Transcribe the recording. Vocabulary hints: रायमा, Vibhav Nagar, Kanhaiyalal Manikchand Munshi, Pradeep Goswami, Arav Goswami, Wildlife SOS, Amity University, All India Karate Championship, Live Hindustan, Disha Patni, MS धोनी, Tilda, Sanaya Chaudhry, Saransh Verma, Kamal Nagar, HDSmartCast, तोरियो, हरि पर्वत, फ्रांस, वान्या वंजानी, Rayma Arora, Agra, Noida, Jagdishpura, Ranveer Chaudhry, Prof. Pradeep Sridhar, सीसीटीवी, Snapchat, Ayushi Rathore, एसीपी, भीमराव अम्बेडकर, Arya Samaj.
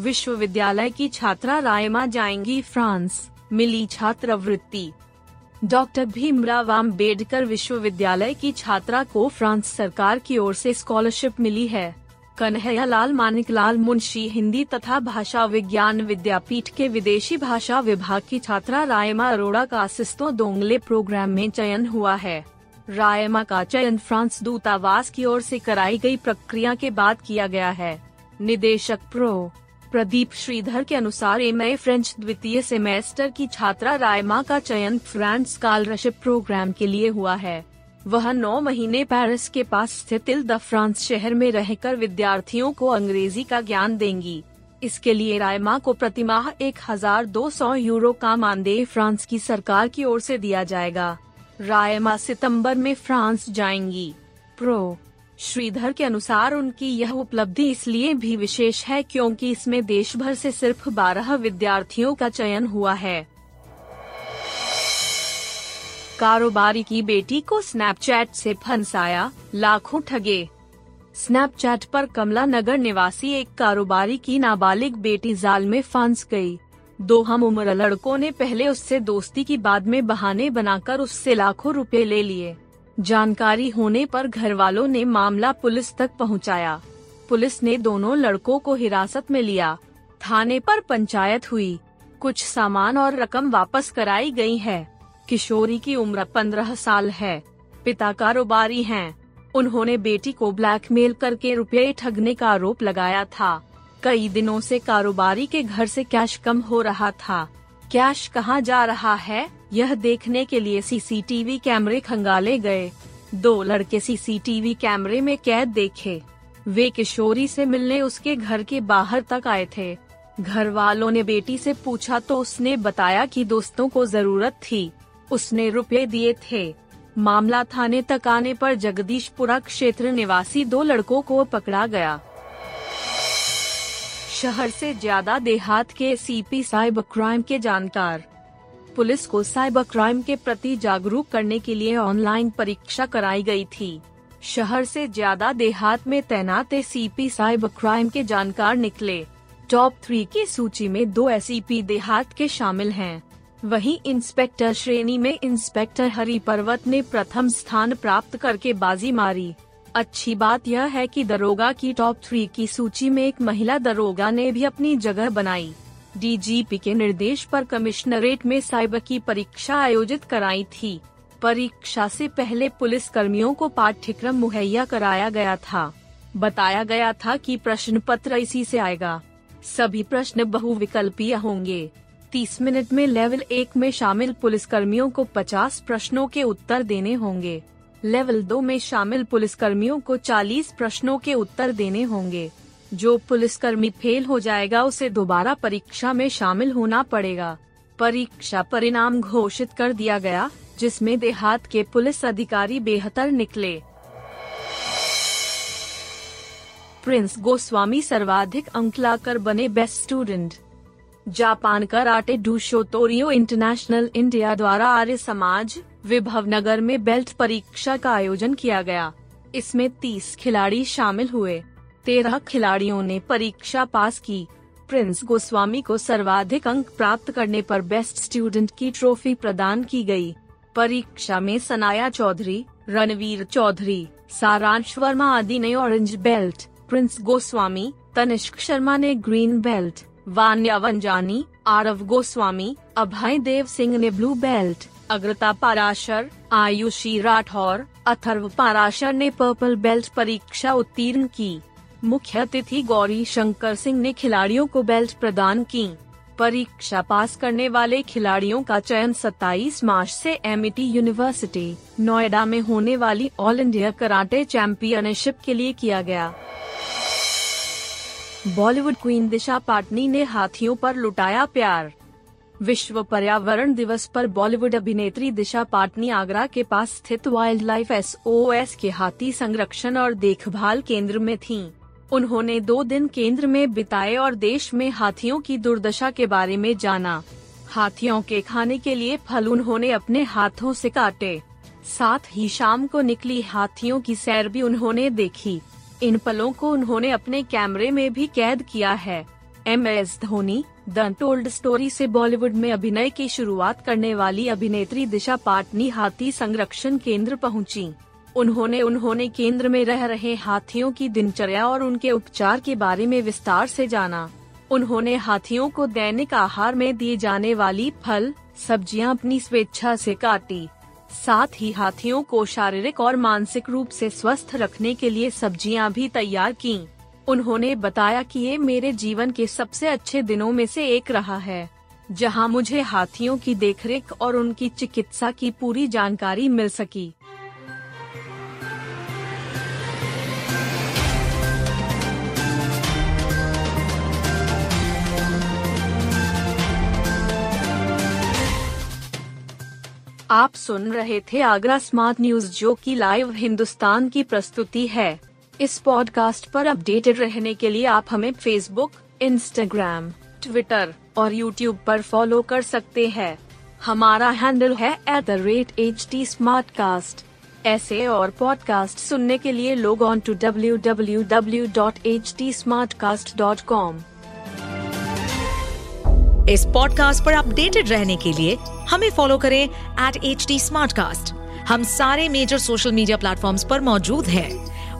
विश्वविद्यालय की छात्रा रायमा जाएंगी फ्रांस, मिली छात्रवृत्ति। डॉक्टर भीमराव अम्बेडकर विश्वविद्यालय की छात्रा को फ्रांस सरकार की ओर से स्कॉलरशिप मिली है। कन्हैयालाल मानिकलाल मुंशी हिंदी तथा भाषा विज्ञान विद्यापीठ के विदेशी भाषा विभाग की छात्रा रायमा अरोड़ा का सिस्तों दोंगले प्रोग्राम में चयन हुआ है। रायमा का चयन फ्रांस दूतावास की ओर से कराई गई प्रक्रिया के बाद किया गया है। निदेशक प्रो. प्रदीप श्रीधर के अनुसार एमए फ्रेंच द्वितीय सेमेस्टर की छात्रा रायमा का चयन फ्रांस स्कॉलरशिप प्रोग्राम के लिए हुआ है। वह 9 महीने पेरिस के पास स्थित तिल्दा फ्रांस शहर में रहकर विद्यार्थियों को अंग्रेजी का ज्ञान देंगी। इसके लिए रायमा को प्रतिमाह 1,200 यूरो का मानदेय फ्रांस की सरकार की ओर से दिया जाएगा। रायमा सितंबर में फ्रांस जाएंगी। प्रो. श्रीधर के अनुसार उनकी यह उपलब्धि इसलिए भी विशेष है क्योंकि इसमें देश भर से सिर्फ 12 विद्यार्थियों का चयन हुआ है। कारोबारी की बेटी को स्नैपचैट से फंसाया, लाखों ठगे। स्नैपचैट पर कमला नगर निवासी एक कारोबारी की नाबालिग बेटी जाल में फंस गई। 2 हम उम्र लड़कों ने पहले उससे दोस्ती की, बाद में बहाने बनाकर उससे लाखों रुपए ले लिए। जानकारी होने पर घर वालों ने मामला पुलिस तक पहुंचाया। पुलिस ने दोनों लड़कों को हिरासत में लिया। थाने पर पंचायत हुई, कुछ सामान और रकम वापस कराई गई है। किशोरी की उम्र 15 साल है। पिता कारोबारी हैं। उन्होंने बेटी को ब्लैकमेल करके रुपए ठगने का आरोप लगाया था। कई दिनों से कारोबारी के घर से कैश कम हो रहा था। कैश कहां जा रहा है, यह देखने के लिए सीसीटीवी कैमरे खंगाले गए। 2 लड़के सीसीटीवी कैमरे में कैद देखे। वे किशोरी से मिलने उसके घर के बाहर तक आए थे। घर वालों ने बेटी से पूछा तो उसने बताया कि दोस्तों को जरूरत थी, उसने रुपए दिए थे। मामला थाने तक आने पर जगदीशपुरा क्षेत्र निवासी 2 लड़कों को पकड़ा गया। शहर से ज्यादा देहात के एसीपी साइबर क्राइम के जानकार। पुलिस को साइबर क्राइम के प्रति जागरूक करने के लिए ऑनलाइन परीक्षा कराई गई थी। शहर से ज्यादा देहात में तैनात एसीपी साइबर क्राइम के जानकार निकले। टॉप 3 की सूची में 2 एसीपी देहात के शामिल हैं। वहीं इंस्पेक्टर श्रेणी में इंस्पेक्टर हरि पर्वत ने प्रथम स्थान प्राप्त करके बाजी मारी। अच्छी बात यह है कि दरोगा की टॉप 3 की सूची में एक महिला दरोगा ने भी अपनी जगह बनाई। डीजीपी के निर्देश पर कमिश्नरेट में साइबर की परीक्षा आयोजित कराई थी। परीक्षा से पहले पुलिस कर्मियों को पाठ्यक्रम मुहैया कराया गया था। बताया गया था कि प्रश्न पत्र इसी से आएगा। सभी प्रश्न बहुविकल्पीय होंगे। 30 मिनट में लेवल 1 में शामिल पुलिस कर्मियों को 50 प्रश्नों के उत्तर देने होंगे। लेवल 2 में शामिल पुलिस कर्मियों को 40 प्रश्नों के उत्तर देने होंगे। जो पुलिसकर्मी फेल हो जाएगा उसे दोबारा परीक्षा में शामिल होना पड़ेगा। परीक्षा परिणाम घोषित कर दिया गया, जिसमें देहात के पुलिस अधिकारी बेहतर निकले। प्रिंस गोस्वामी सर्वाधिक अंक लाकर बने बेस्ट स्टूडेंट। जापान कराटे डूशो तोरियो इंटरनेशनल इंडिया द्वारा आर्य समाज विभव नगर में बेल्ट परीक्षा का आयोजन किया गया। इसमें 30 खिलाड़ी शामिल हुए। 13 खिलाड़ियों ने परीक्षा पास की। प्रिंस गोस्वामी को सर्वाधिक अंक प्राप्त करने पर बेस्ट स्टूडेंट की ट्रॉफी प्रदान की गई। परीक्षा में सनाया चौधरी, रणवीर चौधरी, सारांश वर्मा आदि ने ऑरेंज बेल्ट, प्रिंस गोस्वामी, तनिष्क शर्मा ने ग्रीन बेल्ट, वान्या वंजानी, आरव गोस्वामी, अभयदेव सिंह ने ब्लू बेल्ट, अग्रता पाराशर, आयुषी राठौर, अथर्व पाराशर ने पर्पल बेल्ट परीक्षा उत्तीर्ण की। मुख्य अतिथि गौरी शंकर सिंह ने खिलाड़ियों को बेल्ट प्रदान की। परीक्षा पास करने वाले खिलाड़ियों का चयन 27 मार्च से एमिटी यूनिवर्सिटी नोएडा में होने वाली ऑल इंडिया कराटे चैंपियनशिप के लिए किया गया। बॉलीवुड क्वीन दिशा पाटनी ने हाथियों पर लुटाया प्यार। विश्व पर्यावरण दिवस पर बॉलीवुड अभिनेत्री दिशा पाटनी आगरा के पास स्थित वाइल्ड लाइफ SOS के हाथी संरक्षण और देखभाल केंद्र में थीं। उन्होंने 2 दिन केंद्र में बिताए और देश में हाथियों की दुर्दशा के बारे में जाना। हाथियों के खाने के लिए फल उन्होंने अपने हाथों से काटे, साथ ही शाम को निकली हाथियों की सैर भी उन्होंने देखी। इन पलों को उन्होंने अपने कैमरे में भी कैद किया है। MS धोनी the untold story से बॉलीवुड में अभिनय की शुरुआत करने वाली अभिनेत्री दिशा पाटनी हाथी संरक्षण केंद्र पहुंची। उन्होंने केंद्र में रह रहे हाथियों की दिनचर्या और उनके उपचार के बारे में विस्तार से जाना। उन्होंने हाथियों को दैनिक आहार में दिए जाने वाली फल सब्जियां अपनी स्वेच्छा से काटी, साथ ही हाथियों को शारीरिक और मानसिक रूप से स्वस्थ रखने के लिए सब्जियां भी तैयार की। उन्होंने बताया कि ये मेरे जीवन के सबसे अच्छे दिनों में से एक रहा है, जहां मुझे हाथियों की देखरेख और उनकी चिकित्सा की पूरी जानकारी मिल सकी। आप सुन रहे थे आगरा स्मार्ट न्यूज, जो की लाइव हिंदुस्तान की प्रस्तुति है। इस पॉडकास्ट पर अपडेटेड रहने के लिए आप हमें फेसबुक, इंस्टाग्राम, ट्विटर और यूट्यूब पर फॉलो कर सकते हैं। हमारा हैंडल है @HDSmartCast। ऐसे और पॉडकास्ट सुनने के लिए लॉग ऑन टू www.hdsmartcast.com। इस पॉडकास्ट पर अपडेटेड रहने के लिए हमें फॉलो करें @HDSmartCast। हम सारे मेजर सोशल मीडिया प्लेटफॉर्म्स पर मौजूद हैं